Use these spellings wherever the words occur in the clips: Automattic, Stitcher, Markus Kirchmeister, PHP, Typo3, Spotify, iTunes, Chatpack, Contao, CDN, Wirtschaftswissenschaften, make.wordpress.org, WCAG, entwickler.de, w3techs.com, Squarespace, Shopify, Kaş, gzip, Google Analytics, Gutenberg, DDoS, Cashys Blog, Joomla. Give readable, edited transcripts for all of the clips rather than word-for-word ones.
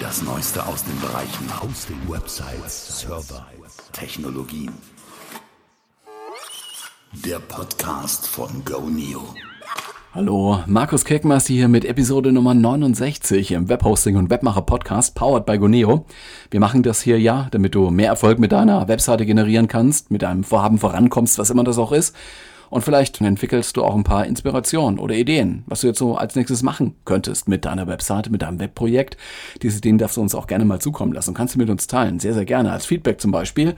Das Neueste aus den Bereichen Hosting, Websites, Server, Technologien. Der Podcast von GoNeo. Hallo, Markus Kirchmeister hier mit Episode Nummer 69 im Webhosting und Webmacher Podcast powered by GoNeo. Wir machen das hier ja, damit du mehr Erfolg mit deiner Webseite generieren kannst, mit deinem Vorhaben vorankommst, was immer das auch ist. Und vielleicht entwickelst du auch ein paar Inspirationen oder Ideen, was du jetzt so als nächstes machen könntest mit deiner Webseite, mit deinem Webprojekt. Diese Ideen darfst du uns auch gerne mal zukommen lassen. Kannst du mit uns teilen, sehr, sehr gerne, als Feedback zum Beispiel.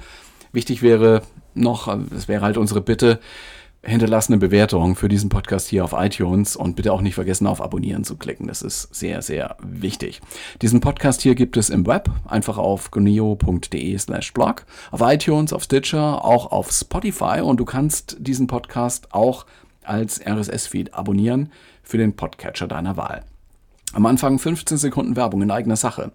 Wichtig wäre noch, das wäre halt unsere Bitte, hinterlassen eine Bewertung für diesen Podcast hier auf iTunes und bitte auch nicht vergessen, auf Abonnieren zu klicken. Das ist sehr, sehr wichtig. Diesen Podcast hier gibt es im Web, einfach auf goneo.de/blog, auf iTunes, auf Stitcher, auch auf Spotify und du kannst diesen Podcast auch als RSS-Feed abonnieren für den Podcatcher deiner Wahl. Am Anfang 15 Sekunden Werbung in eigener Sache.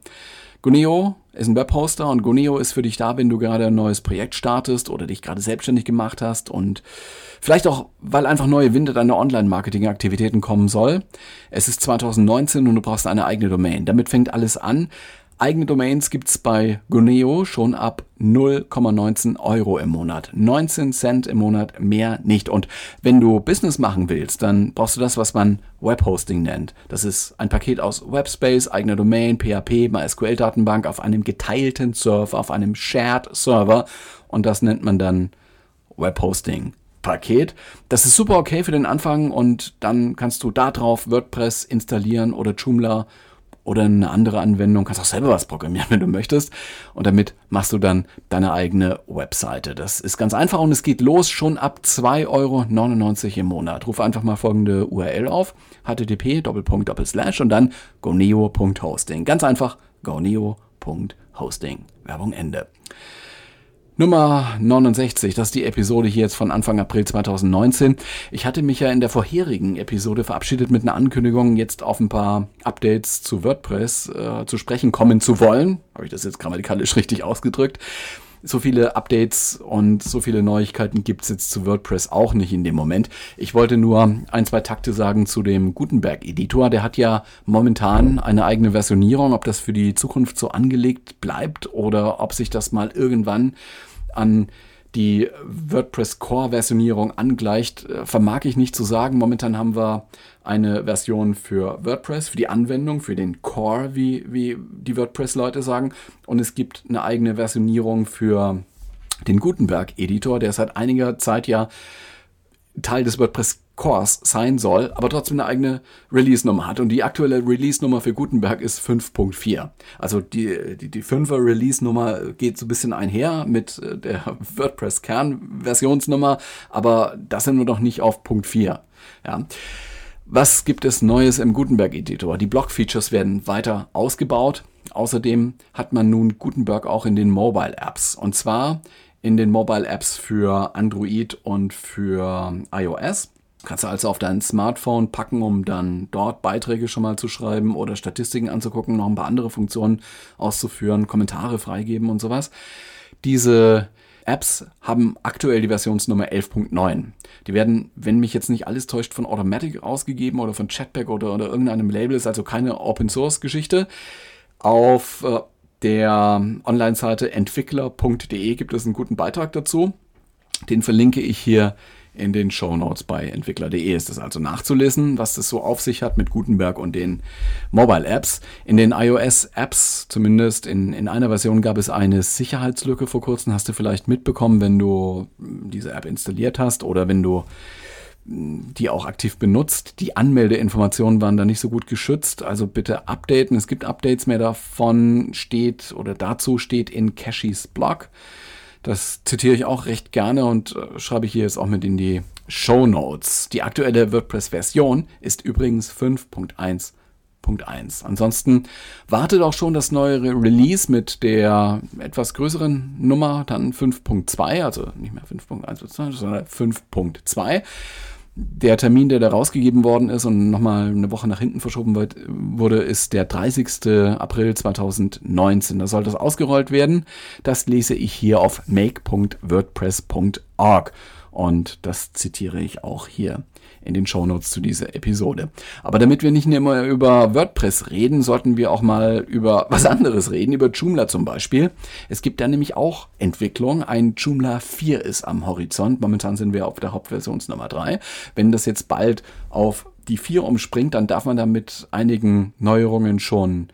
GoNeo ist ein Webhoster und GoNeo ist für dich da, wenn du gerade ein neues Projekt startest oder dich gerade selbstständig gemacht hast und vielleicht auch, weil einfach neue Winde deiner Online-Marketing-Aktivitäten kommen soll. Es ist 2019 und du brauchst eine eigene Domain. Damit fängt alles an. Eigene Domains gibt's bei GoNeo schon ab 0,19 € im Monat. 19 Cent im Monat, mehr nicht. Und wenn du Business machen willst, dann brauchst du das, was man Webhosting nennt. Das ist ein Paket aus Webspace, eigener Domain, PHP, MySQL-Datenbank auf einem geteilten Server, auf einem Shared-Server. Und das nennt man dann Webhosting. Paket. Das ist super okay für den Anfang und dann kannst du da drauf WordPress installieren oder Joomla oder eine andere Anwendung. Kannst auch selber was programmieren, wenn du möchtest. Und damit machst du dann deine eigene Webseite. Das ist ganz einfach und es geht los schon ab 2,99 € im Monat. Ruf einfach mal folgende URL auf: http:// und dann goneo.hosting. Ganz einfach goneo.hosting. Werbung Ende. Nummer 69, das ist die Episode hier jetzt von Anfang April 2019. Ich hatte mich ja in der vorherigen Episode verabschiedet mit einer Ankündigung, jetzt auf ein paar Updates zu WordPress zu sprechen kommen zu wollen. Habe ich das jetzt grammatikalisch richtig ausgedrückt? So viele Updates und so viele Neuigkeiten gibt's jetzt zu WordPress auch nicht in dem Moment. Ich wollte nur ein, zwei Takte sagen zu dem Gutenberg-Editor. Der hat ja momentan eine eigene Versionierung. Ob das für die Zukunft so angelegt bleibt oder ob sich das mal irgendwann an die WordPress-Core-Versionierung angleicht, vermag ich nicht zu sagen. Momentan haben wir eine Version für WordPress, für die Anwendung, für den Core, wie die WordPress-Leute sagen. Und es gibt eine eigene Versionierung für den Gutenberg-Editor, der seit einiger Zeit ja Teil des WordPress-Cores sein soll, aber trotzdem eine eigene Release-Nummer hat. Und die aktuelle Release-Nummer für Gutenberg ist 5.4. Also die 5er Release-Nummer geht so ein bisschen einher mit der WordPress-Kern-Versionsnummer, aber das sind wir noch nicht auf Punkt 4. Ja. Was gibt es Neues im Gutenberg-Editor? Die Blog-Features werden weiter ausgebaut. Außerdem hat man nun Gutenberg auch in den Mobile-Apps. Und zwar in den Mobile-Apps für Android und für iOS. Kannst du also auf dein Smartphone packen, um dann dort Beiträge schon mal zu schreiben oder Statistiken anzugucken, noch ein paar andere Funktionen auszuführen, Kommentare freigeben und sowas. Diese Apps haben aktuell die Versionsnummer 11.9. Die werden, wenn mich jetzt nicht alles täuscht, von Automattic ausgegeben oder von Chatpack oder irgendeinem Label. Ist also keine Open-Source-Geschichte. Auf der Online-Seite entwickler.de gibt es einen guten Beitrag dazu. Den verlinke ich hier in den Shownotes bei entwickler.de. Ist das also nachzulesen, was das so auf sich hat mit Gutenberg und den Mobile-Apps. In den iOS-Apps, zumindest in einer Version, gab es eine Sicherheitslücke vor kurzem. Hast du vielleicht mitbekommen, wenn du diese App installiert hast oder wenn du die auch aktiv benutzt. Die Anmeldeinformationen waren da nicht so gut geschützt, also bitte updaten. Es gibt Updates, mehr davon steht oder dazu steht in Cashys Blog. Das zitiere ich auch recht gerne und schreibe ich hier jetzt auch mit in die Shownotes. Die aktuelle WordPress-Version ist übrigens 5.1.1. Ansonsten wartet auch schon das neue Release mit der etwas größeren Nummer, dann 5.2, also nicht mehr 5.1, sondern 5.2. Der Termin, der da rausgegeben worden ist und nochmal eine Woche nach hinten verschoben wurde, ist der 30. April 2019. Da soll das ausgerollt werden. Das lese ich hier auf make.wordpress.org. Und das zitiere ich auch hier in den Shownotes zu dieser Episode. Aber damit wir nicht immer über WordPress reden, sollten wir auch mal über was anderes reden, über Joomla zum Beispiel. Es gibt da nämlich auch Entwicklung. Ein Joomla 4 ist am Horizont. Momentan sind wir auf der Hauptversionsnummer 3. Wenn das jetzt bald auf die 4 umspringt, dann darf man da mit einigen Neuerungen schon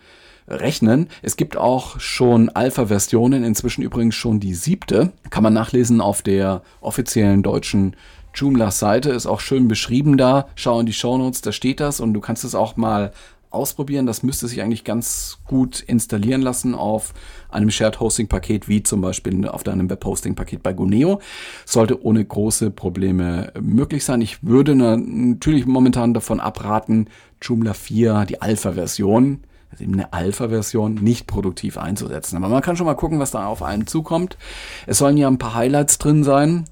rechnen. Es gibt auch schon Alpha-Versionen, inzwischen übrigens schon die 7. Kann man nachlesen auf der offiziellen deutschen Joomla-Seite. Ist auch schön beschrieben da. Schau in die Shownotes, da steht das und du kannst es auch mal ausprobieren. Das müsste sich eigentlich ganz gut installieren lassen auf einem Shared-Hosting-Paket, wie zum Beispiel auf deinem Web-Hosting-Paket bei GoNeo. Sollte ohne große Probleme möglich sein. Ich würde natürlich momentan davon abraten, Joomla 4, die Alpha-Version, also eben eine Alpha-Version, nicht produktiv einzusetzen. Aber man kann schon mal gucken, was da auf einen zukommt. Es sollen ja ein paar Highlights drin sein.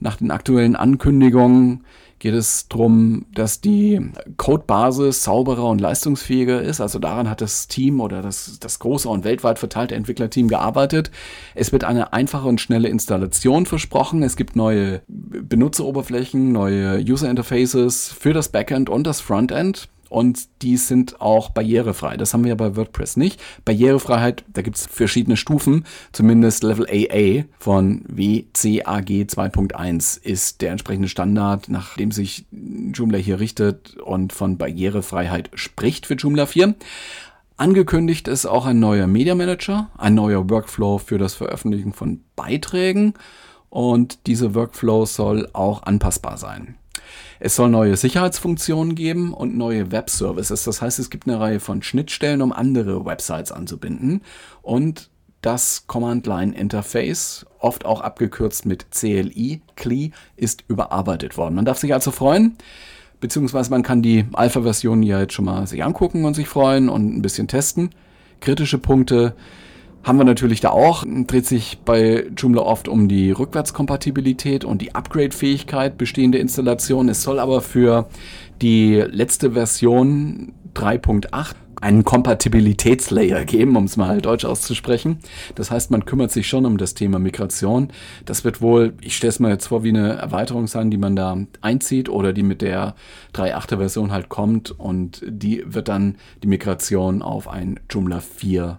Nach den aktuellen Ankündigungen geht es darum, dass die Codebasis sauberer und leistungsfähiger ist. Also daran hat das Team oder das große und weltweit verteilte Entwicklerteam gearbeitet. Es wird eine einfache und schnelle Installation versprochen. Es gibt neue Benutzeroberflächen, neue User-Interfaces für das Backend und das Frontend. Und die sind auch barrierefrei. Das haben wir ja bei WordPress nicht. Barrierefreiheit, da gibt es verschiedene Stufen. Zumindest Level AA von WCAG 2.1 ist der entsprechende Standard, nach dem sich Joomla hier richtet und von Barrierefreiheit spricht für Joomla 4. Angekündigt ist auch ein neuer Media Manager, ein neuer Workflow für das Veröffentlichen von Beiträgen. Und dieser Workflow soll auch anpassbar sein. Es soll neue Sicherheitsfunktionen geben und neue Web-Services. Das heißt, es gibt eine Reihe von Schnittstellen, um andere Websites anzubinden. Und das Command-Line-Interface, oft auch abgekürzt mit CLI, ist überarbeitet worden. Man darf sich also freuen, beziehungsweise man kann die Alpha-Version ja jetzt schon mal sich angucken und sich freuen und ein bisschen testen. Kritische Punkte haben wir natürlich da auch. Dreht sich bei Joomla oft um die Rückwärtskompatibilität und die Upgrade-Fähigkeit bestehender Installationen. Es soll aber für die letzte Version 3.8 einen Kompatibilitätslayer geben, um es mal deutsch auszusprechen. Das heißt, man kümmert sich schon um das Thema Migration. Das wird wohl, ich stelle es mir jetzt vor, wie eine Erweiterung sein, die man da einzieht oder die mit der 3.8er Version halt kommt und die wird dann die Migration auf ein Joomla 4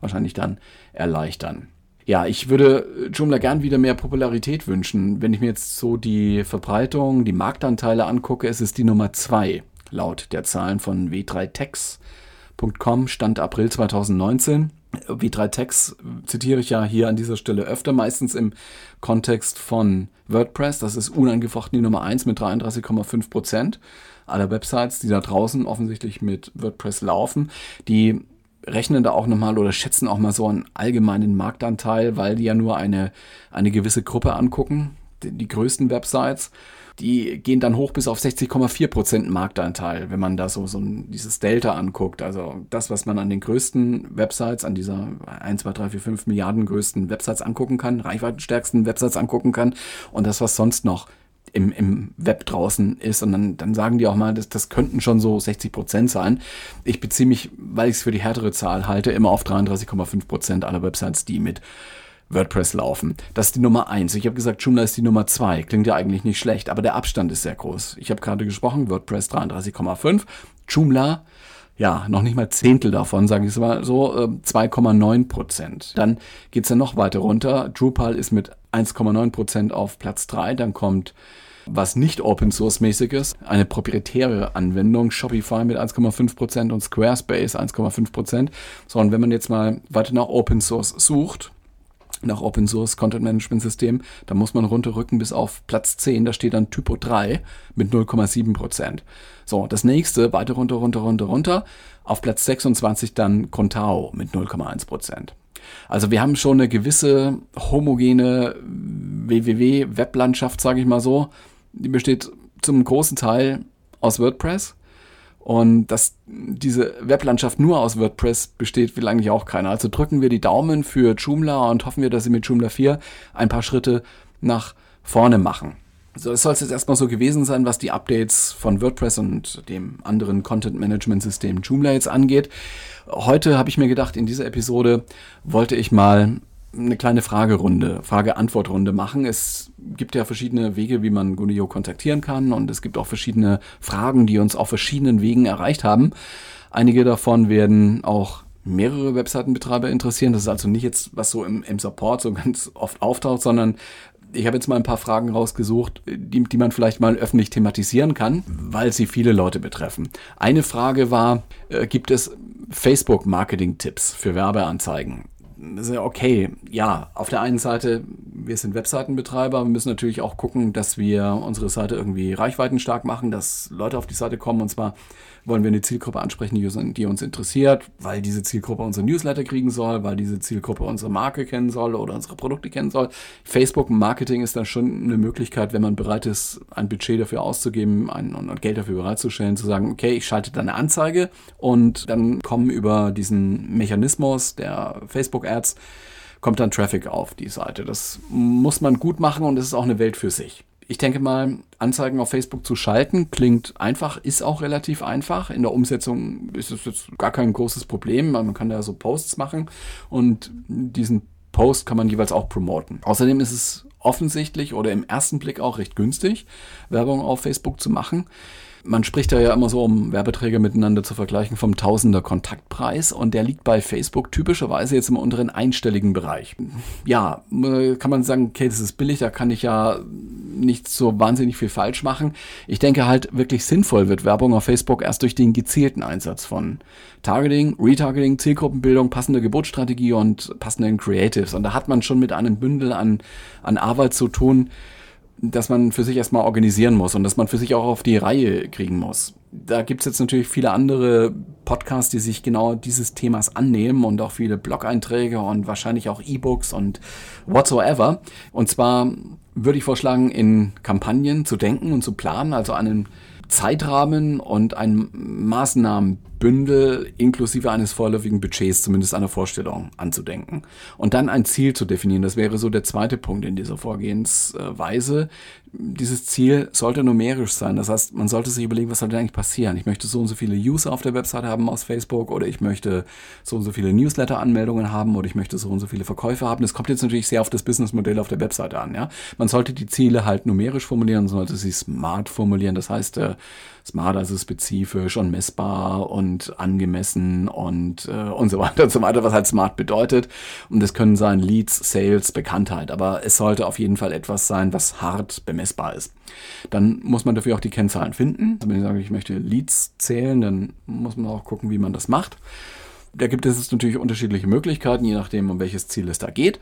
wahrscheinlich dann erleichtern. Ja, ich würde Joomla gern wieder mehr Popularität wünschen. Wenn ich mir jetzt so die Verbreitung, die Marktanteile angucke, es ist die Nummer 2 laut der Zahlen von w3techs.com, Stand April 2019. W3techs zitiere ich ja hier an dieser Stelle öfter, meistens im Kontext von WordPress. Das ist unangefochten die Nummer 1 mit 33,5% aller Websites, die da draußen offensichtlich mit WordPress laufen. Die rechnen da auch nochmal oder schätzen auch mal so einen allgemeinen Marktanteil, weil die ja nur eine gewisse Gruppe angucken, die größten Websites. Die gehen dann hoch bis auf 60,4% Marktanteil, wenn man da dieses Delta anguckt. Also das, was man an den größten Websites, an dieser 1, 2, 3, 4, 5 Milliarden größten Websites angucken kann, reichweitenstärksten Websites angucken kann und das, was sonst noch im Web draußen ist. Und dann sagen die auch mal, das könnten schon so 60% sein. Ich beziehe mich, weil ich es für die härtere Zahl halte, immer auf 33,5% aller Websites, die mit WordPress laufen. Das ist die Nummer 1. Ich habe gesagt, Joomla ist die Nummer 2. Klingt ja eigentlich nicht schlecht, aber der Abstand ist sehr groß. Ich habe gerade gesprochen, WordPress 33,5. Joomla, ja, noch nicht mal Zehntel davon, sage ich es mal so, 2,9%. Dann geht es ja noch weiter runter. Drupal ist mit 1,9% auf Platz 3. Dann kommt, was nicht Open-Source-mäßig ist, eine proprietäre Anwendung, Shopify mit 1,5% und Squarespace 1,5%. So, und wenn man jetzt mal weiter nach Open-Source sucht, nach Open-Source-Content-Management-System, dann muss man runterrücken bis auf Platz 10. Da steht dann Typo3 mit 0,7%. So, das nächste, weiter runter. Auf Platz 26 dann Contao mit 0,1%. Also wir haben schon eine gewisse homogene WWW-Weblandschaft, sage ich mal so. Die besteht zum großen Teil aus WordPress. Und dass diese Weblandschaft nur aus WordPress besteht, will eigentlich auch keiner. Also drücken wir die Daumen für Joomla und hoffen wir, dass sie mit Joomla 4 ein paar Schritte nach vorne machen. So, das soll es jetzt erstmal so gewesen sein, was die Updates von WordPress und dem anderen Content-Management-System Joomla jetzt angeht. Heute habe ich mir gedacht, in dieser Episode wollte ich mal eine kleine Frage-Antwort-Runde machen. Es gibt ja verschiedene Wege, wie man GoNeo kontaktieren kann, und es gibt auch verschiedene Fragen, die uns auf verschiedenen Wegen erreicht haben. Einige davon werden auch mehrere Webseitenbetreiber interessieren. Das ist also nicht jetzt, was so im Support so ganz oft auftaucht, sondern ich habe jetzt mal ein paar Fragen rausgesucht, die man vielleicht mal öffentlich thematisieren kann, weil sie viele Leute betreffen. Eine Frage war, gibt es Facebook-Marketing-Tipps für Werbeanzeigen? Okay, ja, auf der einen Seite, wir sind Webseitenbetreiber, wir müssen natürlich auch gucken, dass wir unsere Seite irgendwie reichweitenstark machen, dass Leute auf die Seite kommen, und zwar wollen wir eine Zielgruppe ansprechen, die uns interessiert, weil diese Zielgruppe unsere Newsletter kriegen soll, weil diese Zielgruppe unsere Marke kennen soll oder unsere Produkte kennen soll. Facebook-Marketing ist dann schon eine Möglichkeit, wenn man bereit ist, ein Budget dafür auszugeben und Geld dafür bereitzustellen, zu sagen, okay, ich schalte da eine Anzeige und dann kommen über diesen Mechanismus der Facebook-Ads, kommt dann Traffic auf die Seite. Das muss man gut machen und das ist auch eine Welt für sich. Ich denke mal, Anzeigen auf Facebook zu schalten klingt einfach, ist auch relativ einfach. In der Umsetzung ist es jetzt gar kein großes Problem. Man kann da so Posts machen und diesen Post kann man jeweils auch promoten. Außerdem ist es offensichtlich oder im ersten Blick auch recht günstig, Werbung auf Facebook zu machen. Man spricht da ja immer so, um Werbeträger miteinander zu vergleichen, vom Tausender-Kontaktpreis, und der liegt bei Facebook typischerweise jetzt im unteren einstelligen Bereich. Ja, kann man sagen, okay, das ist billig, da kann ich ja nicht so wahnsinnig viel falsch machen. Ich denke halt, wirklich sinnvoll wird Werbung auf Facebook erst durch den gezielten Einsatz von Targeting, Retargeting, Zielgruppenbildung, passender Gebotsstrategie und passenden Creatives. Und da hat man schon mit einem Bündel an Arbeit zu tun, dass man für sich erstmal organisieren muss und dass man für sich auch auf die Reihe kriegen muss. Da gibt's jetzt natürlich viele andere Podcasts, die sich genau dieses Themas annehmen, und auch viele Blog-Einträge und wahrscheinlich auch E-Books und whatsoever. Und zwar würde ich vorschlagen, in Kampagnen zu denken und zu planen, also einen Zeitrahmen und ein Maßnahmenbündel inklusive eines vorläufigen Budgets, zumindest einer Vorstellung, anzudenken. Und dann ein Ziel zu definieren, das wäre so der zweite Punkt in dieser Vorgehensweise. Dieses Ziel sollte numerisch sein, das heißt, man sollte sich überlegen, was soll denn eigentlich passieren? Ich möchte so und so viele User auf der Website haben aus Facebook, oder ich möchte so und so viele Newsletter-Anmeldungen haben, oder ich möchte so und so viele Verkäufe haben. Das kommt jetzt natürlich sehr auf das Businessmodell auf der Website an. Ja? Man sollte die Ziele halt numerisch formulieren, sollte sie smart formulieren, das heißt, smart, also spezifisch und messbar und angemessen und so weiter und so weiter, was halt smart bedeutet. Und das können sein Leads, Sales, Bekanntheit. Aber es sollte auf jeden Fall etwas sein, was hart bemessbar ist. Dann muss man dafür auch die Kennzahlen finden. Also wenn ich sage, ich möchte Leads zählen, dann muss man auch gucken, wie man das macht. Da gibt es jetzt natürlich unterschiedliche Möglichkeiten, je nachdem, um welches Ziel es da geht.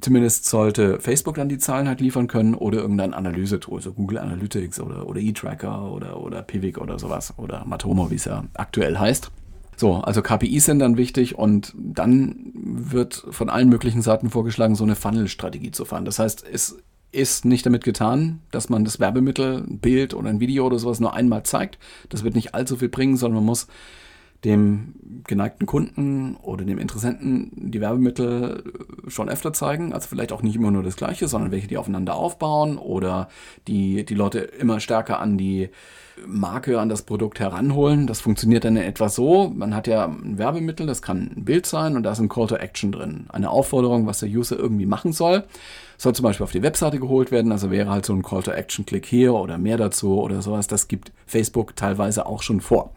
Zumindest sollte Facebook dann die Zahlen halt liefern können oder irgendein Analysetool, so Google Analytics oder E-Tracker oder Piwik oder sowas oder Matomo, wie es ja aktuell heißt. So, also KPIs sind dann wichtig, und dann wird von allen möglichen Seiten vorgeschlagen, so eine Funnel-Strategie zu fahren. Das heißt, es ist nicht damit getan, dass man das Werbemittel, ein Bild oder ein Video oder sowas nur einmal zeigt. Das wird nicht allzu viel bringen, sondern man muss dem geneigten Kunden oder dem Interessenten die Werbemittel schon öfter zeigen, also vielleicht auch nicht immer nur das Gleiche, sondern welche, die aufeinander aufbauen oder die Leute immer stärker an die Marke, an das Produkt heranholen. Das funktioniert dann etwa so, man hat ja ein Werbemittel, das kann ein Bild sein, und da ist ein Call to Action drin, eine Aufforderung, was der User irgendwie machen soll. Soll zum Beispiel auf die Webseite geholt werden, also wäre halt so ein Call to Action, Klick hier oder mehr dazu oder sowas, das gibt Facebook teilweise auch schon vor.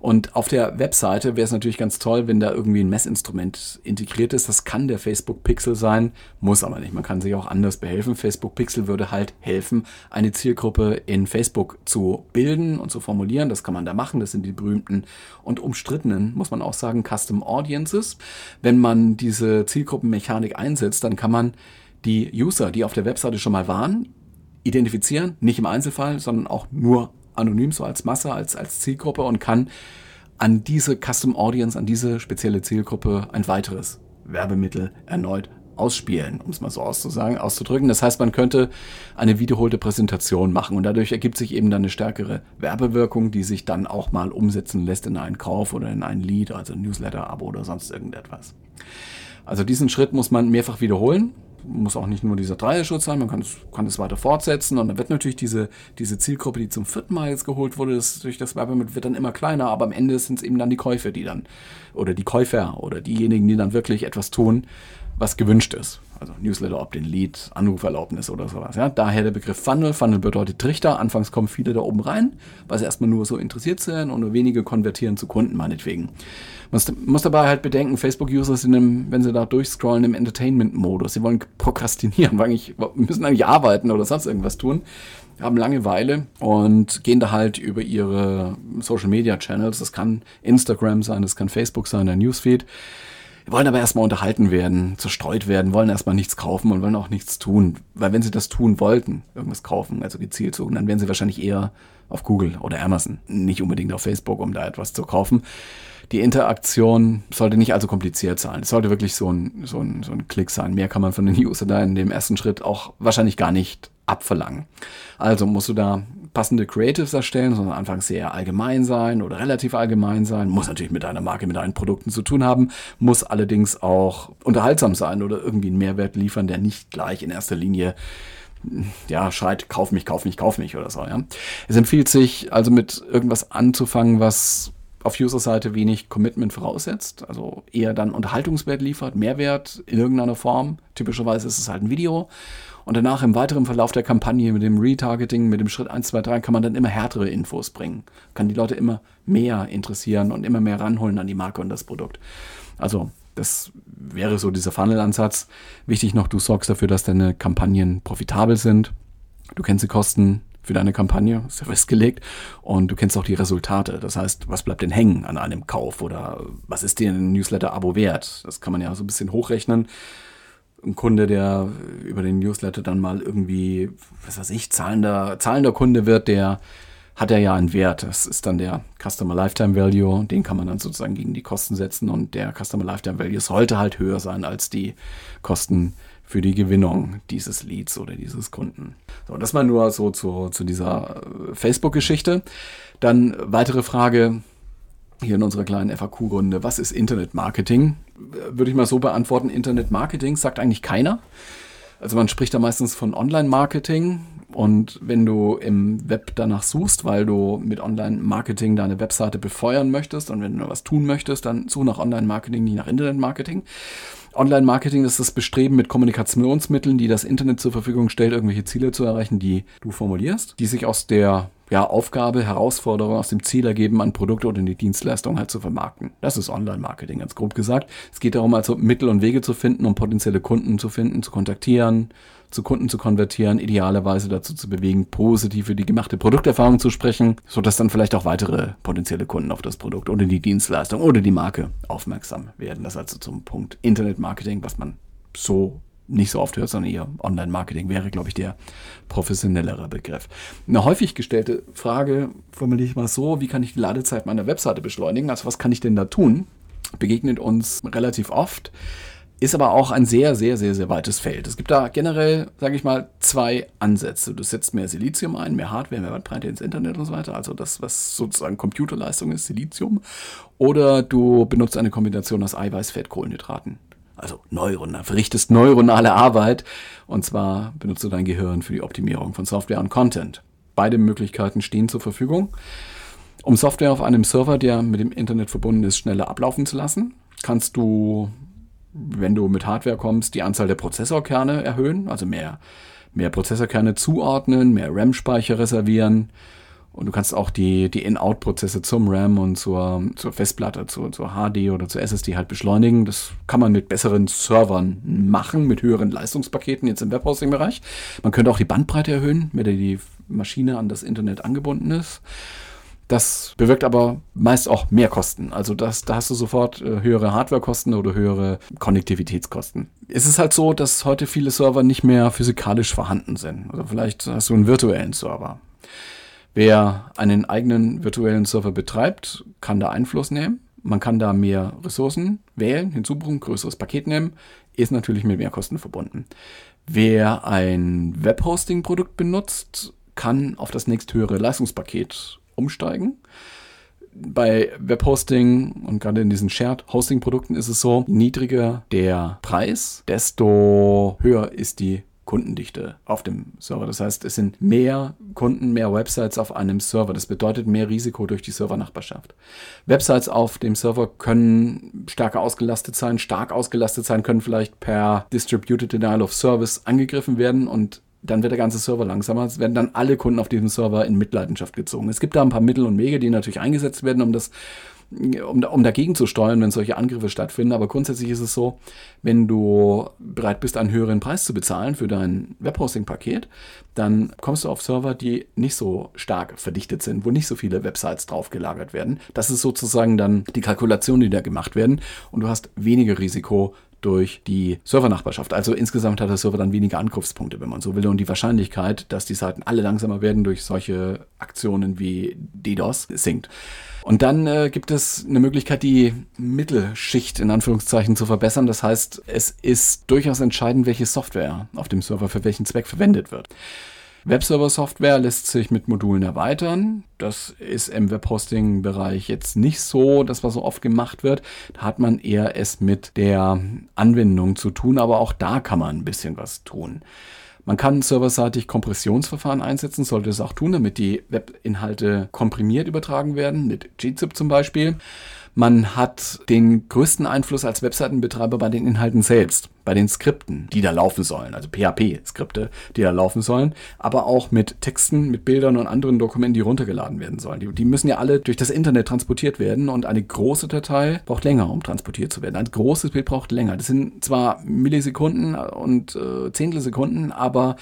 Und auf der Webseite wäre es natürlich ganz toll, wenn da irgendwie ein Messinstrument integriert ist. Das kann der Facebook-Pixel sein, muss aber nicht. Man kann sich auch anders behelfen. Facebook-Pixel würde halt helfen, eine Zielgruppe in Facebook zu bilden und zu formulieren. Das kann man da machen. Das sind die berühmten und umstrittenen, muss man auch sagen, Custom Audiences. Wenn man diese Zielgruppenmechanik einsetzt, dann kann man die User, die auf der Webseite schon mal waren, identifizieren. Nicht im Einzelfall, sondern auch nur anonym, so als Masse, als Zielgruppe, und kann an diese Custom Audience, an diese spezielle Zielgruppe ein weiteres Werbemittel erneut ausspielen, um es mal so auszudrücken. Das heißt, man könnte eine wiederholte Präsentation machen, und dadurch ergibt sich eben dann eine stärkere Werbewirkung, die sich dann auch mal umsetzen lässt in einen Kauf oder in ein Lead, also ein Newsletter-Abo oder sonst irgendetwas. Also diesen Schritt muss man mehrfach wiederholen. muss auch nicht nur dieser Dreierschutz sein, man kann es weiter fortsetzen und dann wird natürlich diese Zielgruppe, die zum vierten Mal jetzt geholt wurde, durch das Werbemittel wird dann immer kleiner, aber am Ende sind es eben dann die Käufer, oder diejenigen, die dann wirklich etwas tun, was gewünscht ist. Also Newsletter, Opt-in, Lead, Anruferlaubnis oder sowas. Ja? Daher der Begriff Funnel. Funnel bedeutet Trichter. Anfangs kommen viele da oben rein, weil sie erstmal nur so interessiert sind und nur wenige konvertieren zu Kunden meinetwegen. Man muss dabei halt bedenken, Facebook-User sind, wenn sie da durchscrollen, im Entertainment-Modus. Sie wollen prokrastinieren, weil müssen eigentlich arbeiten oder sonst irgendwas tun, haben Langeweile und gehen da halt über ihre Social-Media-Channels. Das kann Instagram sein, das kann Facebook sein, der Newsfeed. Wir wollen aber erstmal unterhalten werden, zerstreut werden, wollen erstmal nichts kaufen und wollen auch nichts tun. Weil wenn sie das tun wollten, irgendwas kaufen, also gezielt suchen, dann wären sie wahrscheinlich eher auf Google oder Amazon, nicht unbedingt auf Facebook, um da etwas zu kaufen. Die Interaktion sollte nicht allzu kompliziert sein. Es sollte wirklich so ein Klick sein. Mehr kann man von den User da in dem ersten Schritt auch wahrscheinlich gar nicht abverlangen. Also musst du da passende Creatives erstellen, sondern anfangs sehr allgemein sein oder relativ allgemein sein. Muss natürlich mit deiner Marke, mit deinen Produkten zu tun haben, muss allerdings auch unterhaltsam sein oder irgendwie einen Mehrwert liefern, der nicht gleich in erster Linie schreit, kauf mich oder so. Ja. Es empfiehlt sich also mit irgendwas anzufangen, was auf User-Seite wenig Commitment voraussetzt, also eher dann Unterhaltungswert liefert, Mehrwert in irgendeiner Form. Typischerweise ist es halt ein Video. Und danach im weiteren Verlauf der Kampagne mit dem Retargeting, mit dem Schritt 1, 2, 3, kann man dann immer härtere Infos bringen. Kann die Leute immer mehr interessieren und immer mehr ranholen an die Marke und das Produkt. Also das wäre so dieser Funnel-Ansatz. Wichtig noch, du sorgst dafür, dass deine Kampagnen profitabel sind. Du kennst die Kosten für deine Kampagne, ist ja festgelegt. Und du kennst auch die Resultate. Das heißt, was bleibt denn hängen an einem Kauf? Oder was ist dir ein Newsletter-Abo wert? Das kann man ja so ein bisschen hochrechnen. Ein Kunde, der über den Newsletter dann mal irgendwie, was weiß ich, zahlender Kunde wird, der hat ja einen Wert. Das ist dann der Customer Lifetime Value. Den kann man dann sozusagen gegen die Kosten setzen. Und der Customer Lifetime Value sollte halt höher sein als die Kosten für die Gewinnung dieses Leads oder dieses Kunden. So, das mal nur so zu dieser Facebook-Geschichte. Dann weitere Frage hier in unserer kleinen FAQ-Runde. Was ist Internetmarketing? Würde ich mal so beantworten, Internet-Marketing sagt eigentlich keiner. Also man spricht da meistens von Online-Marketing und wenn du im Web danach suchst, weil du mit Online-Marketing deine Webseite befeuern möchtest und wenn du was tun möchtest, dann such nach Online-Marketing, nicht nach Internet-Marketing. Online-Marketing ist das Bestreben mit Kommunikationsmitteln, die das Internet zur Verfügung stellt, irgendwelche Ziele zu erreichen, die du formulierst, die sich aus der Aufgabe, Herausforderung, aus dem Ziel ergeben, an Produkte oder die Dienstleistung halt zu vermarkten. Das ist Online-Marketing, ganz grob gesagt. Es geht darum, also Mittel und Wege zu finden, um potenzielle Kunden zu finden, zu kontaktieren, zu Kunden zu konvertieren, idealerweise dazu zu bewegen, positiv für die gemachte Produkterfahrung zu sprechen, sodass dann vielleicht auch weitere potenzielle Kunden auf das Produkt oder die Dienstleistung oder die Marke aufmerksam werden. Das also zum Punkt Internet-Marketing, was man so nicht so oft hört, sondern eher Online-Marketing wäre, glaube ich, der professionellere Begriff. Eine häufig gestellte Frage formuliere ich mal so, wie kann ich die Ladezeit meiner Webseite beschleunigen? Also was kann ich denn da tun? Begegnet uns relativ oft, ist aber auch ein sehr, sehr, sehr, sehr weites Feld. Es gibt da generell, sage ich mal, zwei Ansätze. Du setzt mehr Silizium ein, mehr Hardware, mehr Bandbreite ins Internet und so weiter. Also das, was sozusagen Computerleistung ist, Silizium. Oder du benutzt eine Kombination aus Eiweiß, Fett, Kohlenhydraten. Also neuronal, verrichtest neuronale Arbeit und zwar benutzt du dein Gehirn für die Optimierung von Software und Content. Beide Möglichkeiten stehen zur Verfügung. Um Software auf einem Server, der mit dem Internet verbunden ist, schneller ablaufen zu lassen, kannst du, wenn du mit Hardware kommst, die Anzahl der Prozessorkerne erhöhen, also mehr Prozessorkerne zuordnen, mehr RAM-Speicher reservieren. Und du kannst auch die In-Out-Prozesse zum RAM und zur Festplatte, zur HD oder zur SSD halt beschleunigen. Das kann man mit besseren Servern machen, mit höheren Leistungspaketen jetzt im Webhosting-Bereich. Man könnte auch die Bandbreite erhöhen, mit der die Maschine an das Internet angebunden ist. Das bewirkt aber meist auch mehr Kosten. Also da hast du sofort höhere Hardwarekosten oder höhere Konnektivitätskosten. Es ist halt so, dass heute viele Server nicht mehr physikalisch vorhanden sind. Also vielleicht hast du einen virtuellen Server. Wer einen eigenen virtuellen Server betreibt, kann da Einfluss nehmen. Man kann da mehr Ressourcen wählen, hinzubuchen, größeres Paket nehmen. Ist natürlich mit mehr Kosten verbunden. Wer ein Webhosting-Produkt benutzt, kann auf das nächsthöhere Leistungspaket umsteigen. bei Webhosting und gerade in diesen Shared-Hosting-Produkten ist es so, je niedriger der Preis, desto höher ist die Kundendichte auf dem Server. Das heißt, es sind mehr Kunden, mehr Websites auf einem Server. Das bedeutet mehr Risiko durch die Servernachbarschaft. Websites auf dem Server können stark ausgelastet sein, können vielleicht per Distributed Denial of Service angegriffen werden und dann wird der ganze Server langsamer. Es werden dann alle Kunden auf diesem Server in Mitleidenschaft gezogen. Es gibt da ein paar Mittel und Wege, die natürlich eingesetzt werden, um dagegen zu steuern, wenn solche Angriffe stattfinden. Aber grundsätzlich ist es so, wenn du bereit bist, einen höheren Preis zu bezahlen für dein Webhosting-Paket, dann kommst du auf Server, die nicht so stark verdichtet sind, wo nicht so viele Websites draufgelagert werden. Das ist sozusagen dann die Kalkulation, die da gemacht werden. Und du hast weniger Risiko durch die Servernachbarschaft. Also insgesamt hat der Server dann weniger Angriffspunkte, wenn man so will. Und die Wahrscheinlichkeit, dass die Seiten alle langsamer werden durch solche Aktionen wie DDoS, sinkt. Und dann gibt es eine Möglichkeit, die Mittelschicht in Anführungszeichen zu verbessern. Das heißt, es ist durchaus entscheidend, welche Software auf dem Server für welchen Zweck verwendet wird. Webserver-Software lässt sich mit Modulen erweitern. Das ist im Webhosting-Bereich jetzt nicht so, dass was so oft gemacht wird. Da hat man eher es mit der Anwendung zu tun, aber auch da kann man ein bisschen was tun. Man kann serverseitig Kompressionsverfahren einsetzen, sollte es auch tun, damit die Webinhalte komprimiert übertragen werden, mit gzip zum Beispiel. Man hat den größten Einfluss als Webseitenbetreiber bei den Inhalten selbst, bei den Skripten, die da laufen sollen, also PHP-Skripte, die da laufen sollen, aber auch mit Texten, mit Bildern und anderen Dokumenten, die runtergeladen werden sollen. Die müssen ja alle durch das Internet transportiert werden und eine große Datei braucht länger, um transportiert zu werden. Ein großes Bild braucht länger. Das sind zwar Millisekunden und Zehntelsekunden, aber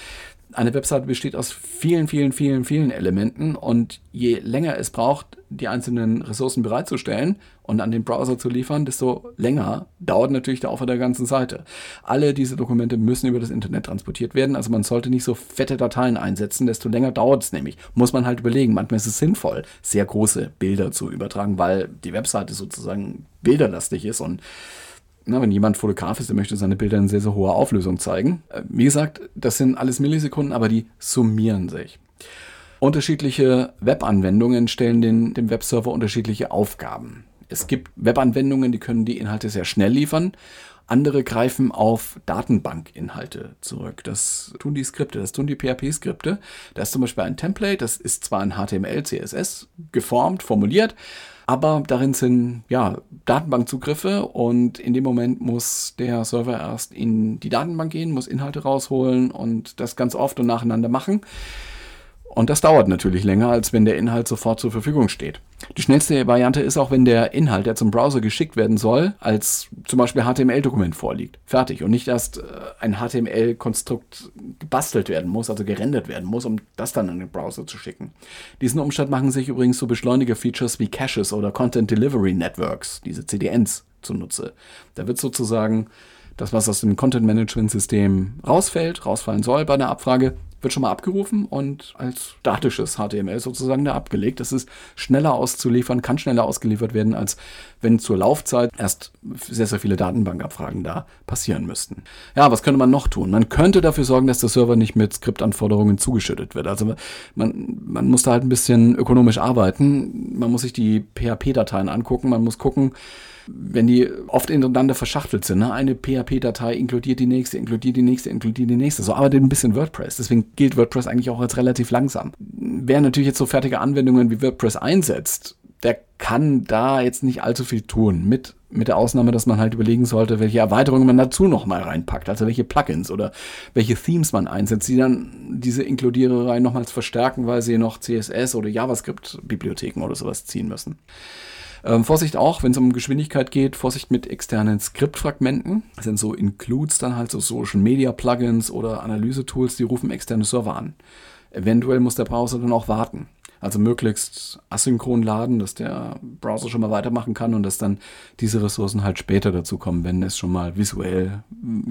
eine Webseite besteht aus vielen, vielen, vielen, vielen Elementen und je länger es braucht, die einzelnen Ressourcen bereitzustellen und an den Browser zu liefern, desto länger dauert natürlich der Aufwand der ganzen Seite. Alle diese Dokumente müssen über das Internet transportiert werden, also man sollte nicht so fette Dateien einsetzen, desto länger dauert es nämlich. Muss man halt überlegen, manchmal ist es sinnvoll, sehr große Bilder zu übertragen, weil die Webseite sozusagen bilderlastig ist und wenn jemand Fotograf ist, der möchte seine Bilder in sehr, sehr hoher Auflösung zeigen. Wie gesagt, das sind alles Millisekunden, aber die summieren sich. Unterschiedliche Webanwendungen stellen dem Webserver unterschiedliche Aufgaben. Es gibt Webanwendungen, die können die Inhalte sehr schnell liefern. Andere greifen auf Datenbankinhalte zurück. Das tun die Skripte, das tun die PHP-Skripte. Da ist zum Beispiel ein Template, das ist zwar in HTML, CSS geformt, formuliert, aber darin sind Datenbankzugriffe und in dem Moment muss der Server erst in die Datenbank gehen, muss Inhalte rausholen und das ganz oft und nacheinander machen. Und das dauert natürlich länger, als wenn der Inhalt sofort zur Verfügung steht. Die schnellste Variante ist auch, wenn der Inhalt, der zum Browser geschickt werden soll, als zum Beispiel HTML-Dokument vorliegt. Fertig. Und nicht erst ein HTML-Konstrukt gebastelt werden muss, also gerendert werden muss, um das dann an den Browser zu schicken. Diesen Umstand machen sich übrigens so Beschleuniger-Features wie Cashys oder Content Delivery Networks, diese CDNs, zunutze. Da wird sozusagen das, was aus dem Content-Management-System rausfallen soll bei der Abfrage, wird schon mal abgerufen und als statisches HTML sozusagen da abgelegt. Das ist schneller auszuliefern, kann schneller ausgeliefert werden, als wenn zur Laufzeit erst sehr, sehr viele Datenbankabfragen da passieren müssten. Ja, was könnte man noch tun? Man könnte dafür sorgen, dass der Server nicht mit Skriptanforderungen zugeschüttet wird. Also man muss da halt ein bisschen ökonomisch arbeiten. Man muss sich die PHP-Dateien angucken. Man muss gucken, wenn die oft ineinander verschachtelt sind. Ne? Eine PHP-Datei inkludiert die nächste. So arbeitet ein bisschen WordPress. Deswegen gilt WordPress eigentlich auch als relativ langsam. Wer natürlich jetzt so fertige Anwendungen wie WordPress einsetzt, der kann da jetzt nicht allzu viel tun. Mit der Ausnahme, dass man halt überlegen sollte, welche Erweiterungen man dazu nochmal reinpackt. Also welche Plugins oder welche Themes man einsetzt, die dann diese Inkludiererei nochmals verstärken, weil sie noch CSS oder JavaScript-Bibliotheken oder sowas ziehen müssen. Vorsicht auch, wenn es um Geschwindigkeit geht, Vorsicht mit externen Skriptfragmenten. Das sind so Includes, dann halt so Social-Media-Plugins oder Analyse-Tools, die rufen externe Server an. Eventuell muss der Browser dann auch warten. Also möglichst asynchron laden, dass der Browser schon mal weitermachen kann und dass dann diese Ressourcen halt später dazu kommen, wenn es schon mal visuell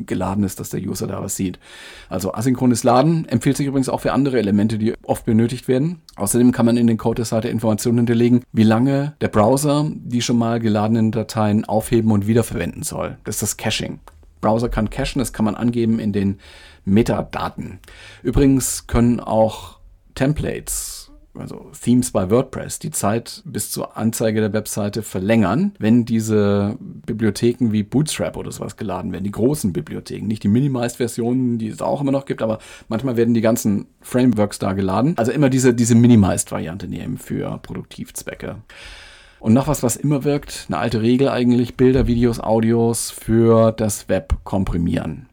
geladen ist, dass der User da was sieht. Also asynchrones Laden empfiehlt sich übrigens auch für andere Elemente, die oft benötigt werden. Außerdem kann man in den Code der Seite Informationen hinterlegen, wie lange der Browser die schon mal geladenen Dateien aufheben und wiederverwenden soll. Das ist das Caching. Browser kann cachen, das kann man angeben in den Metadaten. Übrigens können auch Templates also Themes bei WordPress, die Zeit bis zur Anzeige der Webseite verlängern, wenn diese Bibliotheken wie Bootstrap oder sowas geladen werden, die großen Bibliotheken, nicht die Minimized-Versionen, die es auch immer noch gibt, aber manchmal werden die ganzen Frameworks da geladen. Also immer diese Minimized-Variante nehmen für Produktivzwecke. Und noch was immer wirkt, eine alte Regel eigentlich, Bilder, Videos, Audios für das Web komprimieren.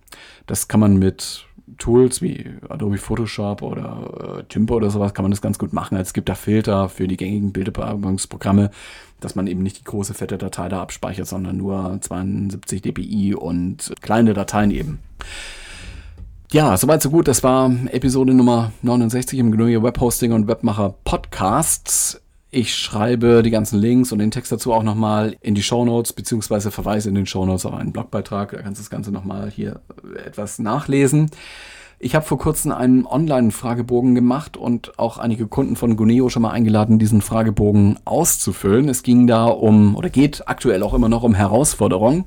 Das kann man mit Tools wie Adobe Photoshop oder Timpa oder sowas kann man das ganz gut machen. Es gibt da Filter für die gängigen Bildbearbeitungsprogramme, dass man eben nicht die große fette Datei da abspeichert, sondern nur 72 dpi und kleine Dateien eben. Ja, soweit so gut. Das war Episode Nummer 69 im GoNeo Webhosting und Webmacher Podcasts. Ich schreibe die ganzen Links und den Text dazu auch nochmal in die Shownotes, beziehungsweise verweise in den Shownotes auf einen Blogbeitrag. Da kannst du das Ganze nochmal hier etwas nachlesen. Ich habe vor kurzem einen Online-Fragebogen gemacht und auch einige Kunden von GoNeo schon mal eingeladen, diesen Fragebogen auszufüllen. Es ging da geht aktuell auch immer noch um Herausforderungen,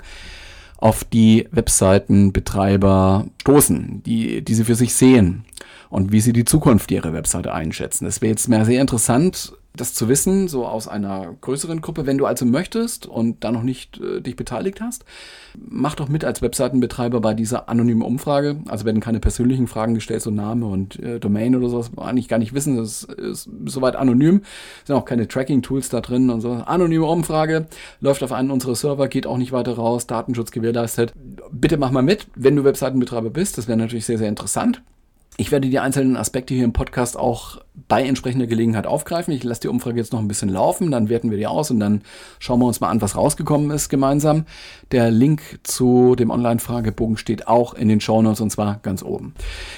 auf die Webseitenbetreiber stoßen, die sie für sich sehen und wie sie die Zukunft ihrer Webseite einschätzen. Das wäre jetzt mehr sehr interessant, das zu wissen, so aus einer größeren Gruppe. Wenn du also möchtest und da noch nicht dich beteiligt hast, mach doch mit als Webseitenbetreiber bei dieser anonymen Umfrage. Also werden keine persönlichen Fragen gestellt, so Name und Domain oder sowas, eigentlich gar nicht wissen, das ist soweit anonym. Es sind auch keine Tracking-Tools da drin und so. Anonyme Umfrage, läuft auf einen unserer Server, geht auch nicht weiter raus, Datenschutz gewährleistet. Bitte mach mal mit, wenn du Webseitenbetreiber bist, das wäre natürlich sehr, sehr interessant. Ich werde die einzelnen Aspekte hier im Podcast auch bei entsprechender Gelegenheit aufgreifen. Ich lasse die Umfrage jetzt noch ein bisschen laufen, dann werten wir die aus und dann schauen wir uns mal an, was rausgekommen ist gemeinsam. Der Link zu dem Online-Fragebogen steht auch in den Shownotes und zwar ganz oben.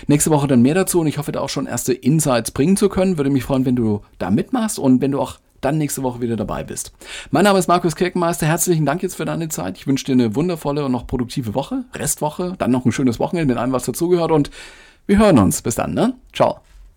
Nächste Woche dann mehr dazu und ich hoffe, da auch schon erste Insights bringen zu können. Würde mich freuen, wenn du da mitmachst und wenn du auch dann nächste Woche wieder dabei bist. Mein Name ist Markus Kirchmeister. Herzlichen Dank jetzt für deine Zeit. Ich wünsche dir eine wundervolle und noch produktive Woche, Restwoche, dann noch ein schönes Wochenende, den allem was dazugehört und wir hören uns. Bis dann, ne? Ciao.